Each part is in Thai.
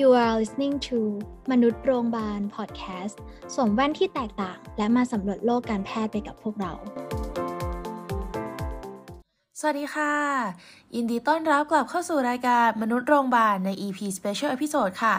You are listening to มนุษย์โรงพยาบาล Podcast สวมแว่นที่แตกต่างและมาสำรวจโลกการแพทย์ไปกับพวกเราสวัสดีค่ะยินดีต้อนรับกลับเข้าสู่รายการมนุษย์โรงพยาบาลใน EP Special Episode ค่ะ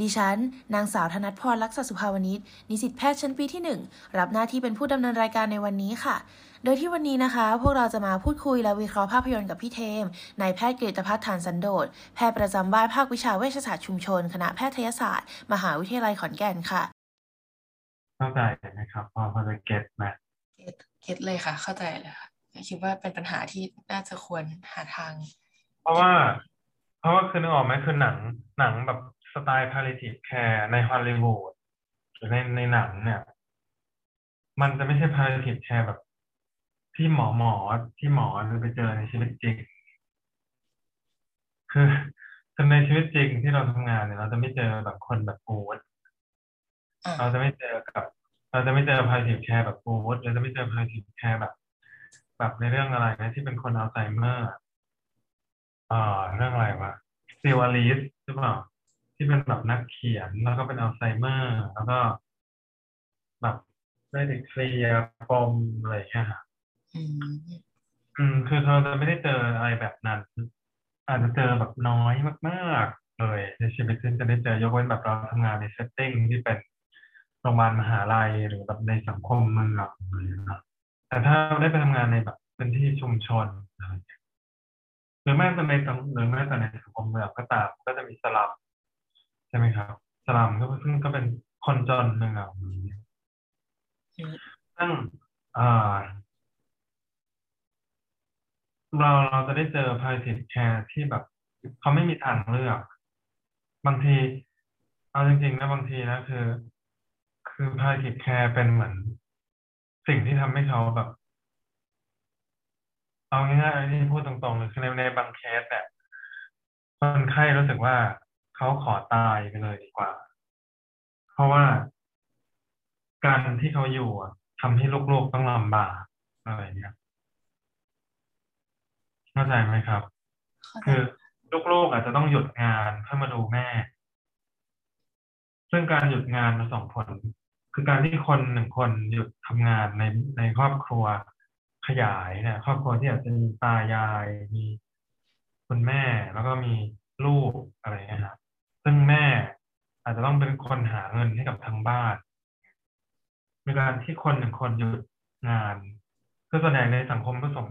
ดิฉันนางสาวธนัทพรลักษสุภาวนิชนิสิตแพทย์ชั้นปีที่1รับหน้าที่เป็นผู้ดำเนินรายการในวันนี้ค่ะโดยที่วันนี้นะคะพวกเราจะมาพูดคุยและวิเคราะห์ภาพยนตร์กับพี่เทมนายแพทย์กฤตภัทร ฐานสันโดษแพทย์ประจำบ้านภาควิชาเวชศาสตร์ชุมชนคณะแพทยศาสตร์มหาวิทยาลัยขอนแก่นค่ะเข้าใจนะครับพอจะเก็ตมั้ยเก็ตเลยค่ะเข้าใจเลยค่ะคิดว่าเป็นปัญหาที่น่าจะควรหาทางเพราะว่าคือนึกออกไหมคือหนังแบบสไตล์ palliative care ในฮอลลีวูดหรือในหนังเนี่ยมันจะไม่ใช่ palliative care แบบที่หมอไปเจอในชีวิตจริงคือในชีวิตจริงที่เราทำงานเนี่ยเราจะไม่เจอแบบคนแบบโอ๊ตเราจะไม่เจอ palliative care แบบโอ๊ตเราจะไม่เจอ palliative care แบบในเรื่องอะไรนะที่เป็นคนอัลไซเมอร์เรื่องอะไรวะซิวาลิสใช่ป่ะที่เป็นแบบนักเขียนแล้วก็เป็นอัลไซเมอร์แล้วก็แบบได้ดิเคลียร์ปมอะไรอย่างเงี้ยคือเราจะไม่ได้เจออะไรแบบนั้นอาจจะเจอแบบน้อยมากๆเลยในชีวิตจะได้เจอยกเว้นแบบเราทำงานในเซตติ้งที่เป็นโรงพยาบาลมหาลัยหรือแบบในสังคมเมืองอะไรอย่างเงี้ยแต่ถ้าได้ไปทำงานในแบบพื้นที่ชุมชนหรือแม้แต่ในสังคมเมืองก็ตามก็จะมีสลัมใช่ไหมครับสลัมก็ซึ่งก็เป็นคนจนหนึ่งอ่ะซึ่งเราจะได้เจอ palliative care ที่แบบเขาไม่มีทางเลือกบางทีเอาจริงๆนะบางทีนะคือ palliative care เป็นเหมือนสิ่งที่ทำให้เขาแบบเอาง่ายๆที่พูดตรงๆเลยคือในบางเคสเนี่ยคนไข้รู้สึกว่าเขาขอตายไปเลยดีกว่าเพราะว่าการที่เขาอยู่ทำให้ลูกๆต้องลำบากอะไรเนี่ยเข้าใจไหมครับคือลูกๆอาจจะต้องหยุดงานเพื่อมาดูแม่ซึ่งการหยุดงานมันส่งผลคือการที่คนหนึ่งคนหยุดทำงานในครอบครัวขยายเนี่ยครอบครัวที่อาจจะมีตายายมีคุณแม่แล้วก็มีลูกอะไรนะครับซึ่งแม่อาจจะต้องเป็นคนหาเงินให้กับทางบ้านในการที่คนหนึ่งคนหยุดงานก็แสดงในสังคมผู้สูง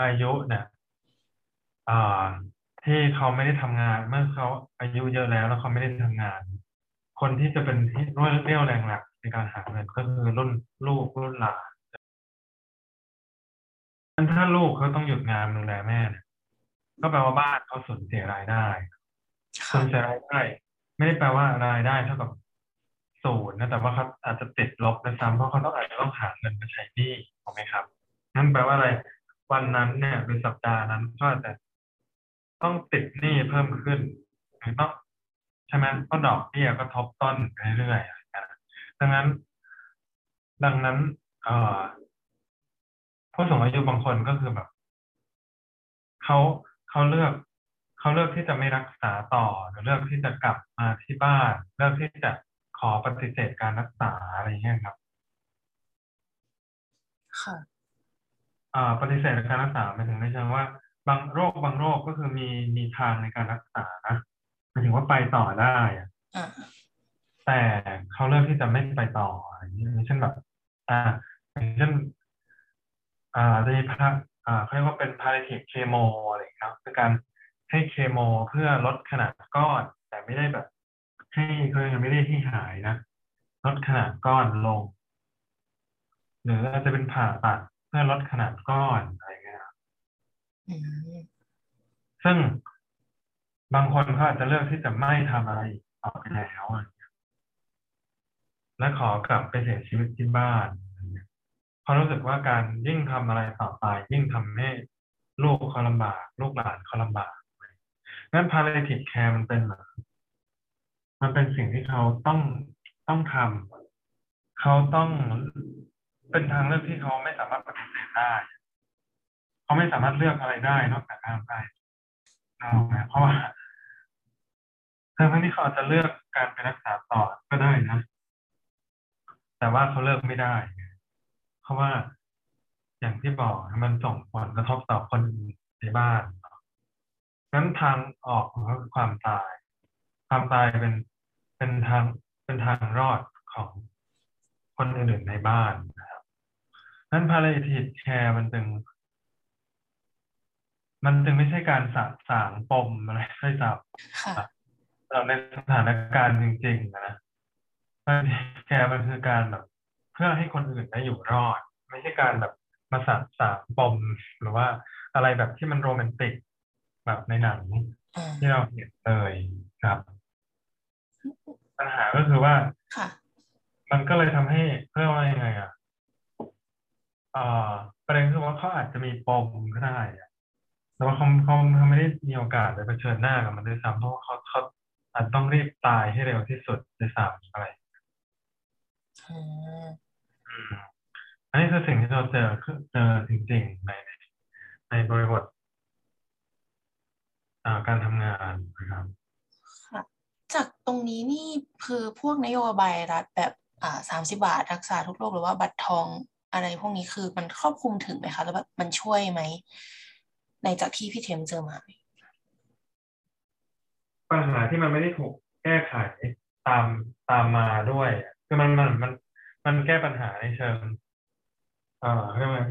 อายุเนี่ยที่เขาไม่ได้ทำงานเมื่อเขาอายุเยอะแล้วเขาไม่ได้ทำงานคนที่จะเป็นที่เรี่ยวแรงหลักในการหาเงินก็คือรุ่นลูกรุ่นหลานถ้าลูกเขาต้องหยุดงานดูแลแม่ก็แปลว่าบ้านเขาสูญเสียรายได้สูญเสียรายได้ไม่ได้แปลว่ารายได้เท่ากับศูนย์นะแต่ว่าเขาอาจจะติดลบนะซ้ำเพราะเขาอาจจะต้องหาเงินมาใช้หนี้ถูกไหมครับนั่นแปลว่าอะไรวันนั้นเนี่ยหรือสัปดาห์นั้นก็อาจจะต้องติดหนี้เพิ่มขึ้นหรือต้องใช่ไหมก็ดอกเบี้ยก็ทบต้นไปเรื่อยดังนั้นผู้สูงอายุบางคนก็คือแบบเขาเลือกที่จะไม่รักษาต่อหรือเลือกที่จะกลับมาที่บ้านเลือกที่จะขอปฏิเสธการรักษาอะไรอย่างเงี้ยครับค่ะปฏิเสธการรักษาหมายถึงได้ใช่ว่าบางโรคก็คือมีทางในการรักษาหมายถึงว่าไปต่อได้แต่เขาเลือกที่จะไม่ไปต่ออย่างเช่นแบบอย่างเช่นจะมีพักเขาเรียกว่าเป็น palliative chemo อะไรครับคือการให้เคโมเพื่อลดขนาดก้อนแต่ไม่ได้แบบให้เขายังไม่ได้ที่หายนะลดขนาดก้อนลงหรืออาจจะเป็นผ่าตัดเพื่อลดขนาดก้อนอะไรเงี้ยซึ่งบางคนเขาอาจจะเลือกที่จะไม่ทำอะไรต่อไปแล้วและขอกลับไปเสียชีวิตที่บ้านเพราะรู้สึกว่าการยิ่งทำอะไรต่อไปยิ่งทำให้ลูกเขาลำบากลูกหลานเขาลำบากงั้น palliative care มันเป็นสิ่งที่เขาต้องทำเขาต้องเป็นทางเลือกที่เขาไม่สามารถปฏิเสธได้เขาไม่สามารถเลือกอะไรได้นอกจากการตายเพราะว่า ทั้งที่เขาอาจจะเลือกการไปรักษาต่อก็ได้นะแต่ว่าเขาเลิกไม่ได้เพราะว่าอย่างที่บอกมันส่งผลกระทบต่อคนในบ้านงั้นทางออกก็คือความตายเป็นทางรอดของคนอื่นในบ้านนะครับงั้น palliative care มันจึงไม่ใช่การสะสางปมอะไรใช่ครับเราในสถานการณ์จริงๆนะแกมันคือการแบบเพื่อให้คนอื่นได้อยู่รอดไม่ใช่การแบบมาสะสางปมหรือว่าอะไรแบบที่มันโรแมนติกแบบในหนังที่เราเห็นเลยครับปัญหาก็คือว่ามันก็เลยทำให้เพื่อว่ายังไงประเด็นคือว่าเขาอาจจะมีปมก็ได้แต่ว่าเขาไม่ได้มีโอกาสไปเผชิญหน้ากับมันด้วยซ้ำเพราะว่าเขาอาจต้องรีบตายให้เร็วที่สุดด้วยซ้ำอะไรอันนี้คือสิ่งที่เราเจอจริงๆในบริบทการทำงานนะครับค่ะจากตรงนี้นี่คือพวกนโยบายรัฐแบบ30 บาทรักษาทุกโรคหรือว่าบัตรทองอะไรพวกนี้คือมันครอบคลุมถึงไหมคะแล้วมันช่วยไหมในจากที่พี่เทมเจอมาปัญหาที่มันไม่ได้ถูกแก้ไขตามมาด้วยคือมันแก้ปัญหาในเชิง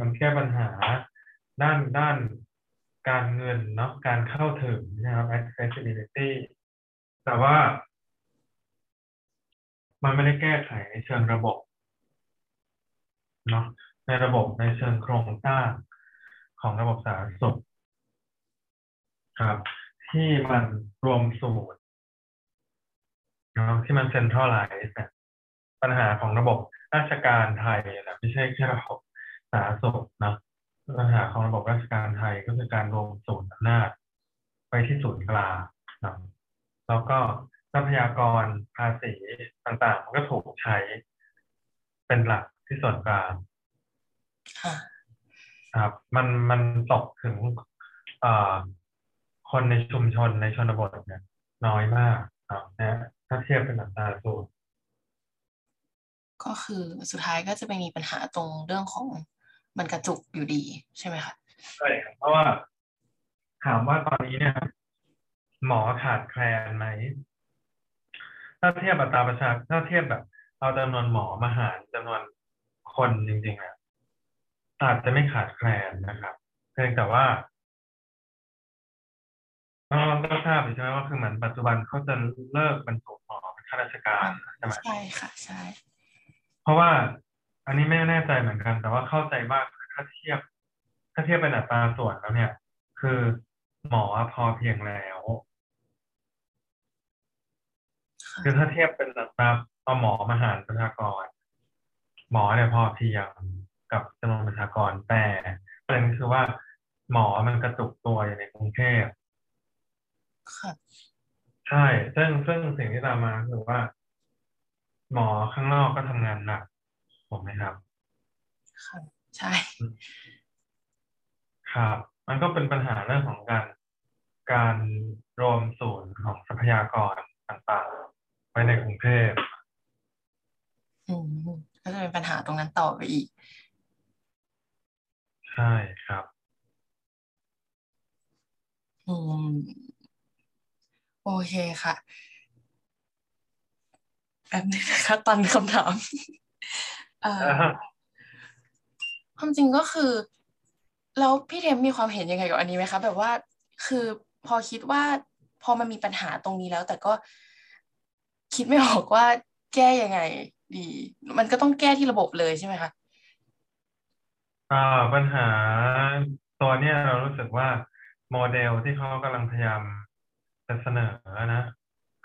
มันแก้ปัญหาด้านการเงินเนาะการเข้าถึงนะครับ accessibility แต่ว่ามันไม่ได้แก้ไขในเชิงระบบเนาะในระบบในเชิงโครงสร้างของระบบสาธารณสุขครับที่มันรวมศูนย์นะที่มันเซ็นทรัลไลซ์เนี่ยปัญหาของระบบราชการไทยนะไม่ใช่แค่ระบบสาธารณสุขนะปัญหาของระบบราชการไทยก็คือการรวมศูนย์อำนาจไปที่ศูนย์กลางนะแล้วก็ทรัพยากรภาษีต่างๆมันก็ถูกใช้เป็นหลักที่ส่วนกลางครับมันตกถึงคนในชุมชนในชนบทเนี่ยน้อยมากนะถ้าเทียบเป็นอัตราส่วนก็คือสุดท้ายก็จะไปมีปัญหาตรงเรื่องของมันกระจุกอยู่ดีใช่ไหมคะใช่ครับเพราะว่าถามว่าตอนนี้เนี่ยหมอขาดแคลนไหมถ้าเทียบอัตราประชากรถ้าเทียบแบบเอาจำนวนหมอมาหารจำนวนคนจริงๆเนี่ยอาจจะไม่ขาดแคลนนะครับเพียงแต่ว่าเราต้องทราบใช่ไหมว่าคือเหมือนปัจจุบันเขาจะเลิกบรรจุหมอเป็นข้าราชการใช่ไหมใช่ค่ะใช่เพราะว่าอันนี้ไม่แน่ใจเหมือนกันแต่ว่าเข้าใจว่าถ้าเทียบเป็นอัตราส่วนแล้วเนี่ยคือหมอพอเพียงแล้วคือถ้าเทียบเป็นอัตราเอาหมอมาหารประชากรหมอเนี่ยพอเพียงกับจำนวนประชากรแต่ประเด็นคือว่าหมอมันกระตุกตัวอยู่ในกรุงเทพใช่ซึ่งสิ่งที่ตามมาคือว่าหมอข้างนอกก็ทำงานหนักผมไหมครับใช่ครับมันก็เป็นปัญหาเรื่องของการรวมศูนย์ของทรัพยากรต่างๆไว้ในกรุงเทพก็จะเป็นปัญหาตรงนั้นต่อไปอีกใช่ครับโอเคค่ะแป๊บนึงนะคะตันคำถามความจริงก็คือแล้วพี่เทมมีความเห็นยังไงกับอันนี้ไหมคะแบบว่าคือพอคิดว่าพอมันมีปัญหาตรงนี้แล้วแต่ก็คิดไม่ออกว่าแก้ยังไงดีมันก็ต้องแก้ที่ระบบเลยใช่ไหมคะปัญหาตอนนี้เรารู้สึกว่าโมเดลที่เขากำลังพยายามจะเสนอนะ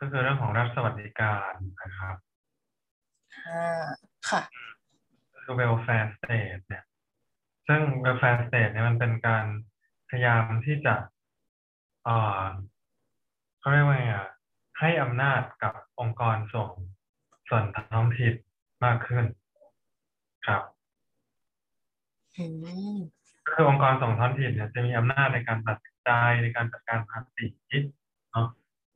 ก็คือเรื่องของรัฐสวัสดิการนะครับค่ะคือ welfare state เนี่ยซึ่ง welfare state เนี่ยมันเป็นการพยายามที่จะเขาเรียกว่าไงให้อำนาจกับองค์กรส่วนท้องถิ่นมากขึ้นครับคือองค์กรส่วนท้องถิ่นเนี่ยจะมีอำนาจในการตัดสินใจในการจัดการภาษี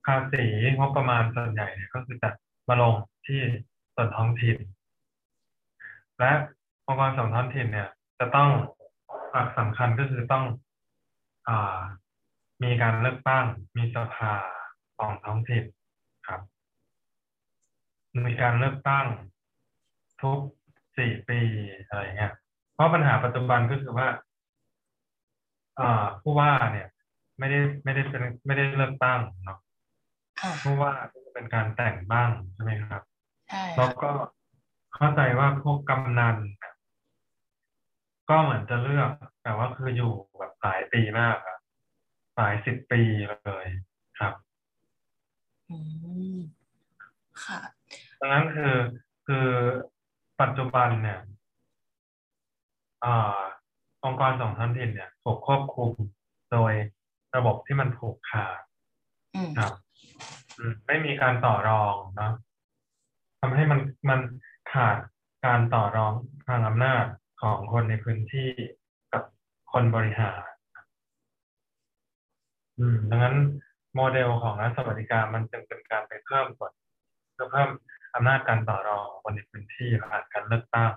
ภาษีงบประมาณส่วนใหญ่เนี่ยก็คือจะมาลงที่ส่วนท้องถิ่นและองค์กรส่วนท้องถิ่นเนี่ยจะต้องหลักสำคัญก็คือต้องมีการเลือกตั้งมีสภาของท้องถิ่นครับมีการเลือกตั้งทุก4 ปีอะไรเงี้ยเพราะปัญหาปัจจุบันก็คือว่าผู้ว่าเนี่ยไม่ได้เลือกตั้งเนาะผู้ว่าเป็นการแต่งบ้างใช่ไหมครับแล้วก็เข้าใจว่าพวกกำนันก็เหมือนจะเลือกแต่ว่าคืออยู่แบบหลายปีมากครับหลาย10 ปีเลยครับค่ะดังนั้นคือปัจจุบันเนี่ยองค์กรส่วนท้องถิ่นเนี่ยถูกควบคุมโดยระบบที่มันผูกขาดครับไม่มีการต่อรองนะทำให้มันขาดการต่อรองทางอำนาจของคนในพื้นที่กับคนบริหารดังนั้นโมเดลของรัฐสวัสดิการมันจึงเป็นการไปเพิ่มส่วนเพิ่มอำนาจการต่อรองของคนในพื้นที่ผ่านการเลือกตั้ง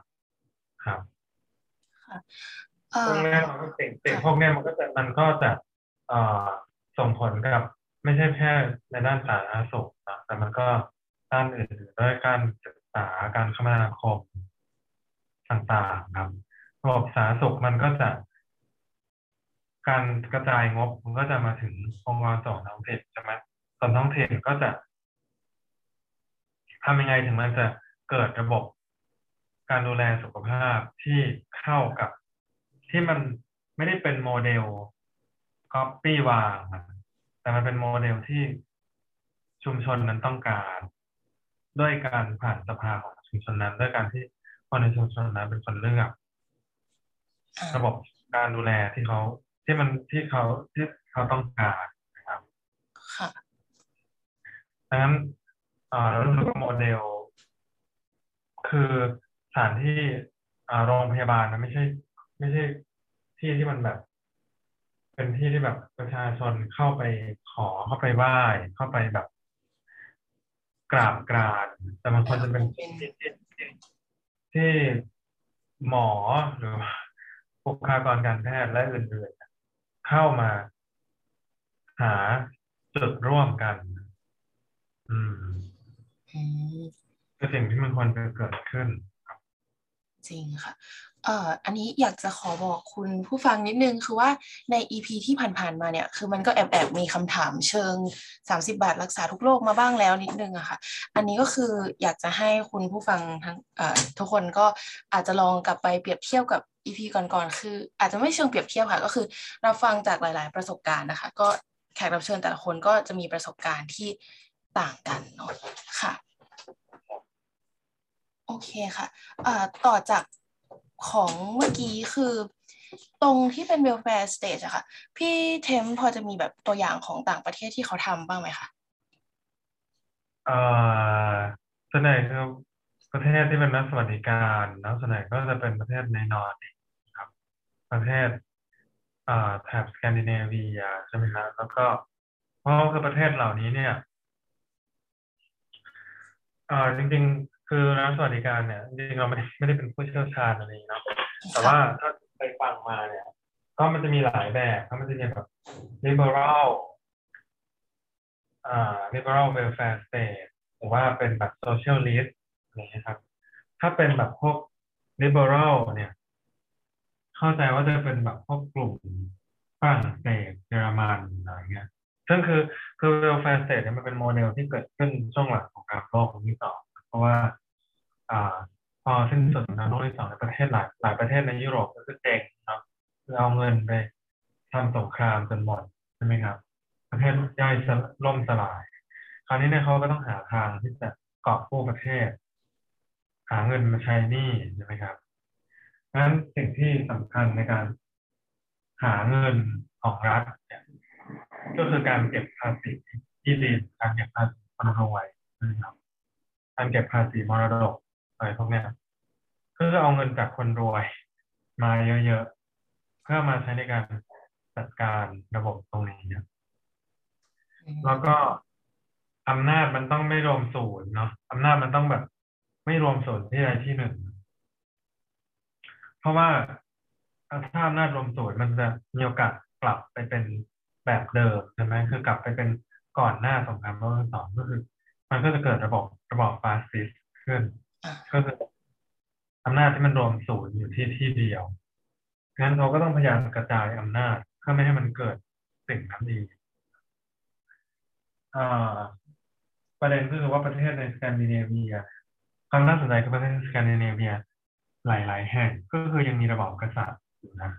ครับตรงนี้เราก็เก่งพวกนี้มันก็จะส่งผลกับไม่ใช่แค่ในด้านสาธารณสุขนะแต่มันก็ด้านอื่นๆด้วยการศึกษาการคมนาคมต่างๆครับระบบสาธารณสุขมันก็จะการกระจายงบมันก็จะมาถึงองค์กรส่วนท้องถิ่นใช่ไหมส่วนท้องถิ่นก็จะทำยังไงถึงมันจะเกิดระบบการดูแลสุขภาพที่เข้ากับที่มันไม่ได้เป็นโมเดลก๊อปปี้วางแต่มันเป็นโมเดลที่ชุมชนนั้นต้องการด้วยการผ่านสภาของชุมชนนั้นด้วยการที่คนในชุมชนนั้นเป็นคนเลือกระบบการดูแลที่เขาต้องการนะครับค่ะดังนั้นเราดูโมเดลคือสถานที่โรงพยาบาลนะไม่ใช่ที่ที่มันแบบเป็นที่ที่แบบประชาชนเข้าไปขอเข้าไปไหว้เข้าไปแบบกราบกรานแต่มันควรจะเป็นที่หมอหรือบุคลากรการแพทย์และอื่นๆเข้ามาหาจุดร่วมกันเป็นสิ่งที่มันควรจะเกิดขึ้นจริงค่ะอันนี้อยากจะขอบอกคุณผู้ฟังนิดนึงคือว่าใน EP ที่ผ่านๆมาเนี่ยคือมันก็แอบมีคำถามเชิง30บาทรักษาทุกโรคมาบ้างแล้วนิดนึงอะค่ะอันนี้ก็คืออยากจะให้คุณผู้ฟังทั้งทุกคนก็อาจจะลองกลับไปเปรียบเทียบกับ EP ก่อนๆคืออาจจะไม่เชิงเปรียบเทียบค่ะก็คือเราฟังจากหลายๆประสบการณ์นะคะก็แขกรับเชิญแต่ละคนก็จะมีประสบการณ์ที่ต่างกันเนาะค่ะโอเคค่ะต่อจากของเมื่อกี้คือตรงที่เป็น welfare state อะค่ะพี่เทมพอจะมีแบบตัวอย่างของต่างประเทศที่เขาทำบ้างไหมคะส่วนใหญ่คือประเทศที่เป็นรัฐสวัสดิการนะส่วนใหญ่ก็จะเป็นประเทศในนอร์ดิกครับประเทศแถบสแกนดิเนเวียใช่ไหมครับแล้วก็เพราะคือประเทศเหล่านี้เนี่ยจริงๆคือรัฐสวัสดิการเนี่ยจริงๆเราไม่ได้เป็นผู้เชี่ยวชาญอะไรเนาะแต่ว่าถ้าไปฟังมาเนี่ยก็มันจะมีหลายแบบมันจะมีแบบ liberal welfare state หรือว่าเป็นแบบ socialist นี่ครับถ้าเป็นแบบพวก liberal เนี่ยเข้าใจว่าจะเป็นแบบพวกกลุ่มฝรั่งเศสเยอรมันอะไรเงี้ยซึ่งคือ welfare state เนี่ยมันเป็นโมเดลที่เกิดขึ้นช่วงหลังของการโลกครั้งที่สองเพราะว่าพอสิ้นสุดสงครามโลกที่สองในประเทศหลายประเทศในยุโรปก็เจ๊งเนาะคือเอาเงินไปทำสงครามจนหมดใช่ไหมครับประเทศย่อยล่มสลายคราวนี้เนี่ยเขาก็ต้องหาทางที่จะกอบกู้ประเทศหาเงินมาใช้หนี้ใช่ไหมครับงั้นสิ่งที่สำคัญในการหาเงินของรัฐเนี่ยก็คือการเก็บภาษีที่ดีการเก็บภาษีคนรวยนะครับการเก็บภาษีมรดกอะไรพวกนี้คือเอาเงินจากคนรวยมาเยอะๆเพื่อมาใช้ในการจัดการระบบตรงนี้แล้วก็ อำนาจมันต้องไม่รวมศูนย์เนาะอำนาจมันต้องแบบไม่รวมศูนย์ที่ใดที่หนึ่งเพราะว่าถ้าอำนาจรวมศูนย์มันจะมีโอกาสกลับไปเป็นแบบเดิมใช่ไหมคือกลับไปเป็นก่อนหน้าสงครามโลกครั้งที่ 2ก็คือมันก็จะเกิดระบบฟาสซิสต์ขึ้นก็คืออำนาจที่มันรวมศูนย์อยู่ที่ที่เดียวงั้นเราก็ต้องพยายามกระจายอำนาจเพื่อไม่ให้มันเกิดสิ่งนั้นอีกประเด็นก็คือว่าประเทศในสแกนดิเนเวียความน่าสนใจคือประเทศสแกนดิเนเวียหลายๆแห่งก็คือยังมีระบอบกษัตริย์อยู่นะ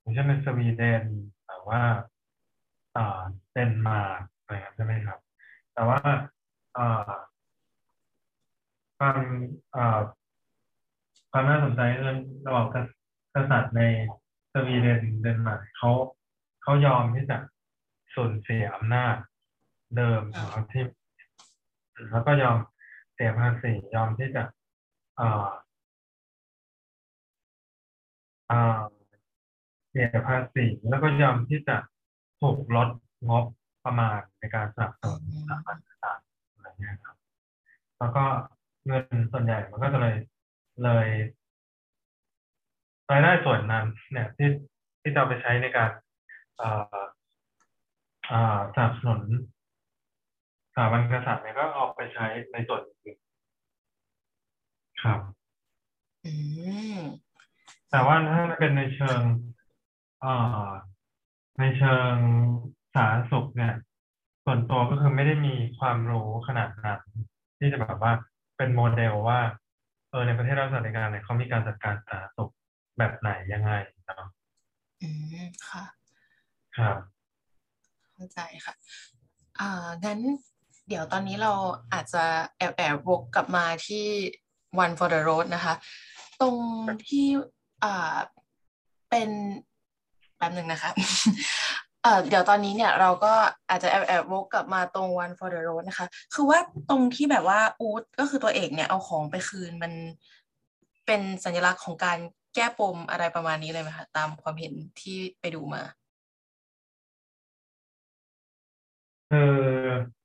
อย่างเช่นในสวีเดนหรือว่าเดนมาร์กอะไรอย่างนี้ใช่ไหมครับแต่ว่าความน่าสนใจเรื่องระบอบกษัตริย์ในสวีเดนเดนมาร์กเขายอมที่จะสูญเสียอำนาจเดิมของเขาที่แล้วก็ยอมเสียภาษียอมที่จะเสียภาษีแล้วก็ยอมที่จะถูกลดงบประมาณในการสนับสนุนสถาบันต่างๆอะไรเงี้ยครับแล้วก็เงินส่วนใหญ่มันก็จะเลยรายได้ส่วนนั้นเนี่ยที่เราไปใช้ในการสนับสนุนสถาบันกษัตริย์เนี่ยก็เอาไปใช้ในส่วนอื่นครับแต่ว่าถ้าเป็นในเชิงในเชิงสาธารณสุขเนี่ยส่วนตัวก็คือไม่ได้มีความรู้ขนาดนั้นที่จะแบบว่าเป็นโมเดลว่าในประเทศรัฐสวัสดิการเนี่ยเขามีการจัดการสาธารณสุขแบบไหนยังไงเนาะค่ะครับเข้าใจค่ะงั้นเดี๋ยวตอนนี้เราอาจจะแอบวกกลับมาที่ One for the Road นะคะตรงที่เป็นแป๊บนึงนะคะเดี๋ยวตอนนี้เนี่ยเราก็อาจจะแอบวกกลับมาตรง One for the Road นะคะคือว่าตรงที่แบบว่าอูดก็คือตัวเอกเนี่ยเอาของไปคืนมันเป็นสัญลักษณ์ของการแก้ปมอะไรประมาณนี้เลยไหมคะตามความเห็นที่ไปดูมา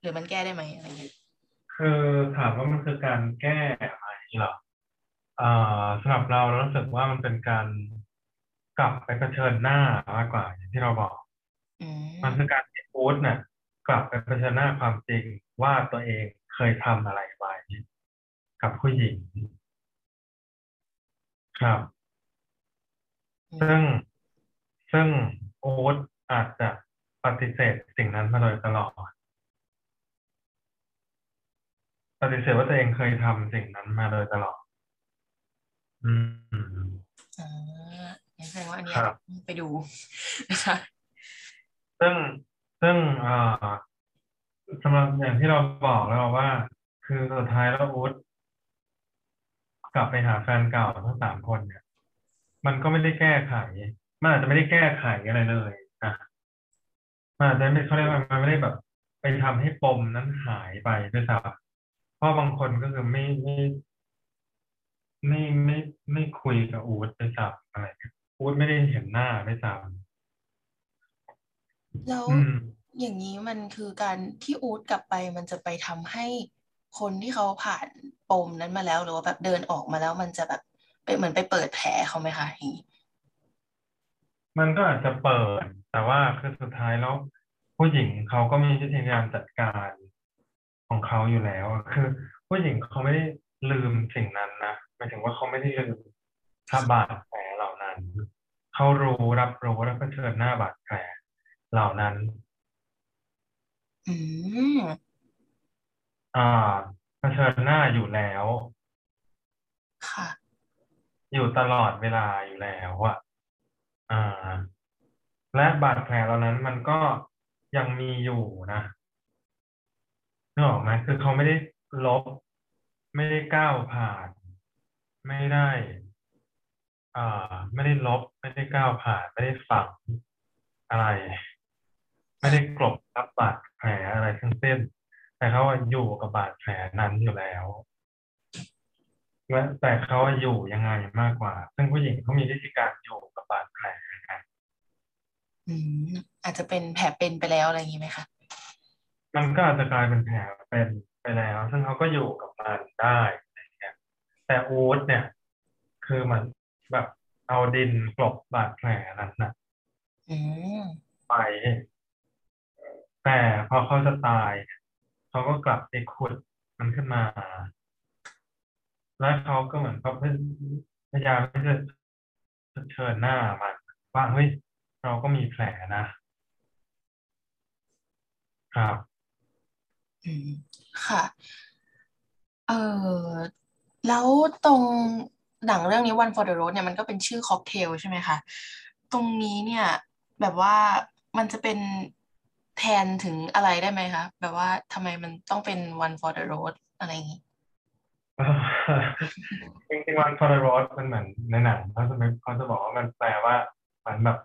หรือมันแก้ได้ไหมอะไรอย่างเงี้ยคือถามว่ามันคือการแก้อะไรหรอสำหรับเรารู้สึกว่ามันเป็นการกลับไปเผชิญหน้ามากกว่าอย่างที่เราบอกมันคือการที่อูดเนี่ยกลับไปเผชิญหน้าความจริงว่าตัวเองเคยทำอะไรไว้กับผู้หญิงครับซึ่งอูดอาจจะปฏิเสธสิ่งนั้นมาโดยตลอดปฏิเสธว่าตัวเองเคยทำสิ่งนั้นมาโดยตลอดแสดงว่าอันนี้ไปดูนะคะซึ่งสำหรับอย่างที่เราบอกแล้วว่าคือสุดท้ายแล้วอู๊ดกลับไปหาแฟนเก่าทั้งสามคนเนี่ยมันก็ไม่ได้แก้ไขมันอาจจะไม่ได้แก้ไขอะไรเลยนะมันอาจจะไม่เขาเรียกว่ามันไม่ได้แบบไปทำให้ปมนั้นหายไปด้วยซ้ำเพราะบางคนก็คือไม่คุยกับอู๊ดด้วยซ้ำอะไรอู๊ดไม่ได้เห็นหน้าด้วยซ้ำแล้วอย่างนี้มันคือการที่อู๊ดกลับไปมันจะไปทำให้คนที่เขาผ่านปมนั้นมาแล้วหรือว่าแบบเดินออกมาแล้วมันจะแบบไปเหมือนไปเปิดแผลเขาไหมคะอย่างนี้มันก็อาจจะเปิดแต่ว่าคือสุดท้ายแล้วผู้หญิงเขาก็มีวิธีการจัดการของเขาอยู่แล้วคือผู้หญิงเขาไม่ได้ลืมสิ่งนั้นนะหมายถึงว่าเขาไม่ได้ลืมบาดแผลเหล่านั้นเขารู้รับรู้และเผชิญหน้าบาดแผลเหล่านั้นเผชิญหน้าอยู่แล้วค่ะอยู่ตลอดเวลาอยู่แล้วอ่ะและบาดแผลเหล่านั้นมันก็ยังมีอยู่นะนึกออกไหมคือเขาไม่ได้ลบไม่ได้ก้าวผ่านไม่ได้ไม่ได้ลบไม่ได้ก้าวผ่านไม่ได้ฝังอะไรไม่ได้กลบรับบาดแผลอะไรทั้งสิ้นแต่เขาอยู่กับบาดแผลนั้นอยู่แล้วแต่เขาอยู่ยังไงมากกว่าซึ่งผู้หญิงเขามีวิธีการอยู่กับบาดแผลอาจจะเป็นแผลเป็นไปแล้วอะไรอย่างนี้ไหมคะ มันก็อาจจะกลายเป็นแผลเป็นไปแล้วซึ่งเขาก็อยู่กับมันได้นะแต่โอ๊ตเนี่ยคือมันแบบเอาดินกลบบาดแผลนั้นนะไปแต่พอเขาจะตายเขาก็กลับไปขุดมันขึ้นมาแล้วเขาก็เหมือนเขาพยายามที่จะเชิญหน้ามันว่าเฮ้ยเราก็มีแผลนะครับค่ะแล้วตรงหนังเรื่องนี้ One for the Road เนี่ยมันก็เป็นชื่อค็อกเทลใช่ไหมคะตรงนี้เนี่ยแบบว่ามันจะเป็นแทนถึงอะไรได้ไหมคะแบบว่าทำไมมันต้องเป็น One for the Road อะไรอย่างนี้จริงๆ One for the Road มันเหมือนในหนังเขาจะบอกว่ามันแปลว่าเหมือนแบบ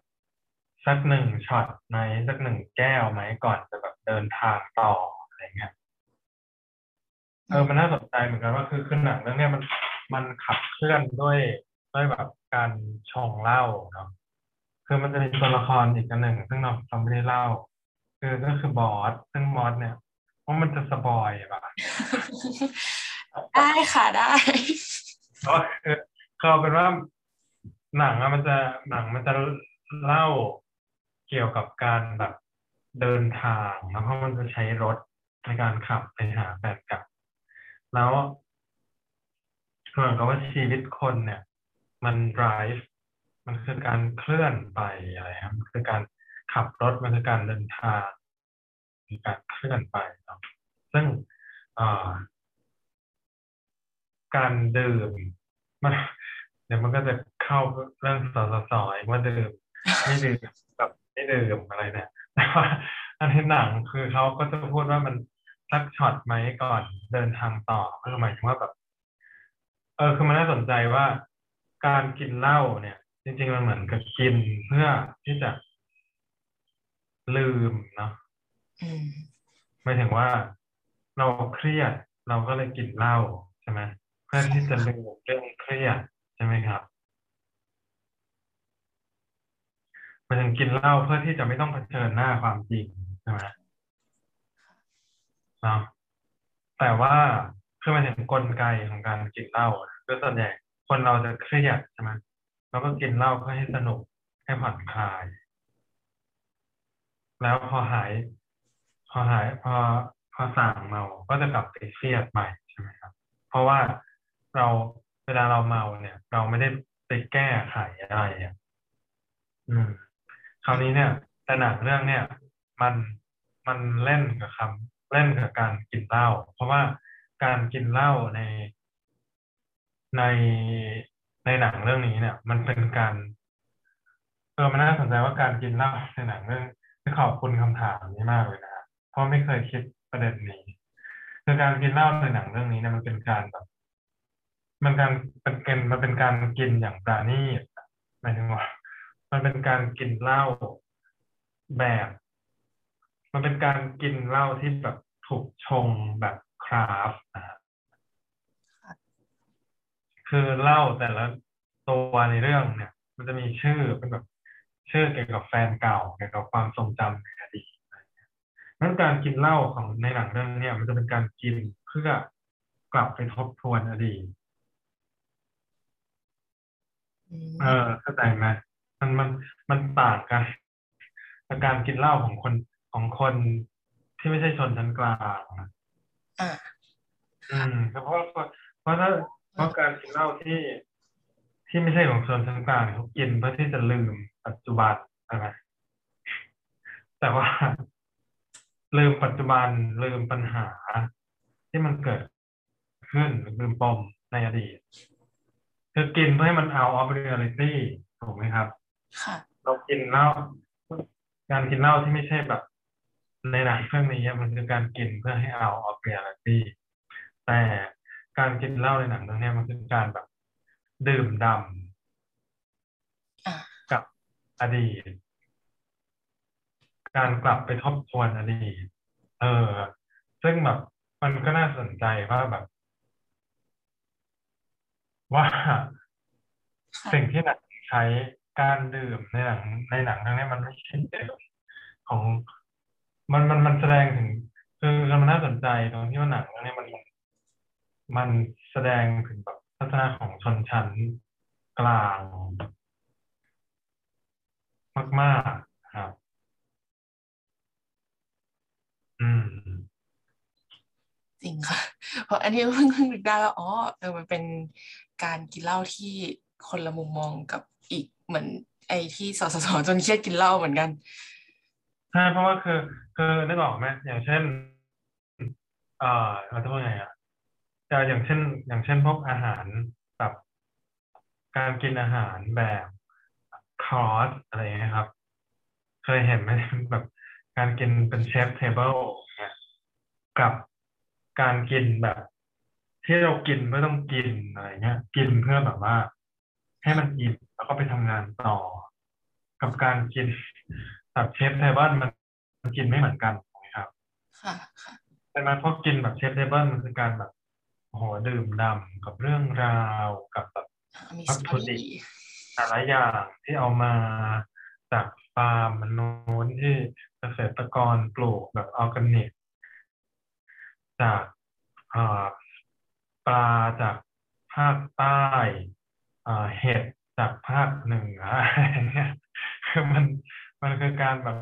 สักหนึ่งช็อตไหมสักหนึ่งแก้วไหมก่อนจะแบบเดินทางต่ออะไรเงี้ยมันน่าสนใจเหมือนกันว่าคือหนังเรื่องนี้มันขับเคลื่อนด้วยแบบการชงเล่าเนาะคือมันจะมีตัวละครอีกอันหนึ่งซึ่งเราไม่ได้เล่าก็คือบอสซึ่งบอสเนี่ยว่ามันจะสปอยล์ป่ะได้ค่ะได้ก็เป็นว่าหนังมันจะเล่าเกี่ยวกับการแบบเดินทางแล้วเพราะมันจะใช้รถในการขับไปหาแฟนเก่าแล้วเหมือนกับว่าชีวิตคนเนี่ยมัน drive มันคือการเคลื่อนไปอะไรครับมันคือการขับรถมันคือการเดินทางคือการเคลื่อนไปเนาะซึ่งการดื่มมันเดี๋ยวมันก็จะเข้าเรื่องสอๆว่าดื่มไม่ดื่มแบบไม่ดื่มอะไรเนี่ยแต่ว่าในหนังคือเขาก็จะพูดว่ามันสักช็อตไหมก่อนเดินทางต่อคือหมายถึงว่าแบบคือมันน่าสนใจว่าการกินเหล้าเนี่ยจริงๆมันเหมือนกับกินเพื่อที่จะลืมเนาะหมายถึงว่าเราเครียดเราก็เลยกินเหล้าใช่ไหมเพื่อที่จะลืมเรื่องเครียดใช่ไหมครับหมายถึงกินเหล้าเพื่อที่จะไม่ต้องเผชิญหน้าความจริงใช่ไหมเนาะแต่ว่าคือมันเห็นกลไกของการกินเหล้าก็ส่วนใหญ่คนเราจะเครียดใช่ไหมแล้วก็กินเหล้าเพื่อให้สนุกให้ผ่อนคลายแล้วพอสั่งเมาก็จะกลับไปเครียดใหม่ใช่ไหมครับเพราะว่าเราเวลาเราเมาเนี่ยเราไม่ได้ไปแก้ไขอะไรคราวนี้เนี่ยแต่หนังเรื่องเนี่ยมันเล่นกับคำเล่นกับการกินเหล้าเพราะว่าการกินเหล้าในหนังเรื่องนี้เนี่ยมันเป็นการมันน่าสนใจว่าการกินเหล้าในหนังเรื่องขอบคุณคำถามนี้มากเลยนะเพราะไม่เคยคิดประเด็นนี้คือการกินเหล้าในหนังเรื่องนี้เนี่ยมันเป็นการแบบมันเป็นการกินอย่างปราณีตหมายถึงว่ามันเป็นการกินเหล้าแบบมันเป็นการกินเหล้าที่แบบถูกชงแบบคราฟต์นะครับคือเหล้าแต่ละตัวในเรื่องเนี่ยมันจะมีชื่อเป็นแบบชื่อเกี่ยวกับแฟนเก่าเกี่ยวกับความทรงจำในอดีตอะไรเงี้ยนั้นการกินเหล้าของในหนังเรื่องนี้มันจะเป็นการกินเพื่อกลับไปทบทวนอดีตเข้าใจไหมมันต่างกันกับการกินเหล้าของคนที่ไม่ใช่ชนชั้นกลางเพราะการกินเหล้าที่ไม่ใช่ของชนชั้นกลางเขากินเพื่อที่จะลืมปัจจุบันใช่ไหมแต่ว่าลืมปัจจุบันลืมปัญหาที่มันเกิดขึ้นลืมปมในอดีตคือกินเพื่อให้มันเอาออฟเรียลิตี้ถูกไหมครับค่ะเรากินเหล้าการกินเหล้าที่ไม่ใช่แบบในหนังเรื่องนี้มันคือการกินเพื่อให้เอาออฟเรียลิตี้แต่การกินเหล้าในหนังเรื่องนี้มันคือการแบบดื่มดำกับอดีตการกลับไปทบทวนอดีตซึ่งแบบมันก็น่าสนใจว่าแบบว่าสิ่งที่หนังใช้การดื่มในหนังเรื่องนี้มันไม่ใช่ดื่มของมันแสดงถึง คือมันน่าสนใจตรงที่ว่าหนังเนี่ยมันแสดงถึงแบบลักษณะของชนชั้นกลางมากๆครับจริงค่ะเพราะอันนี้เพิ่งนึกได้ว่ามันเป็นการกินเหล้าที่คนละมุมมองกับอีกเหมือนไอ้ที่สสจนเครียดกินเหล้าเหมือนกันใช่เพราะว่าคือได้บอกไหมอย่างเช่นเราจะพูดไงอ่ะอย่างเช่นพวกอาหารแบบการกินอาหารแบบคอร์สอะไรอย่างเงี้ยครับเคยเห็นไหมแบบการกินเป็นเชฟเทเบิลเนี่ยกับการกินแบบที่เรากินไม่ต้องกินอะไรเงี้ยกินเพื่อแบบว่าให้มันอิ่มแล้วก็ไปทำงานต่อกับการกินแบบเชฟเทเบิลมันกินไม่เหมือนกันนะครับค่ะแต่มาพอกินแบบเชฟเทเบิลมันคือการแบบโอ้โหดื่มด่ำกับเรื่องราวกับแบบวัตถุดิบแต่ละอย่างที่เอามาจากฟาร์มมันโน้นที่เกษตรกรปลูกแบบออร์แกนิกจากปลาจากภาคใต้เห็ดจากภาคเหนือคือมันคือการแบบ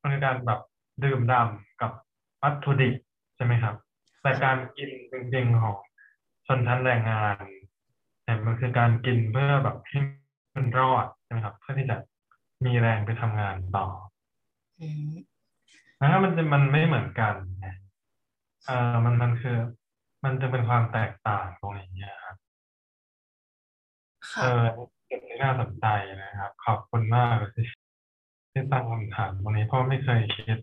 มันคือการแบบดื่มด่ำกับวัตถุดิบใช่ไหมครับแต่การกินจริงๆของชนชั้นแรงงานเนี่ยมันคือการกินเพื่อแบบให้มันรอดใช่ไหมครับเพื่อที่จะมีแรงไปทำงานต่อนะครับมันไม่เหมือนกันมันคือมันจะเป็นความแตกต่างตรงนี้ครับเก็บในหน้าสนใจนะครับขอบคุณมากที่ตั้งคำถามตรงนี้เพราะไม่เคยคิด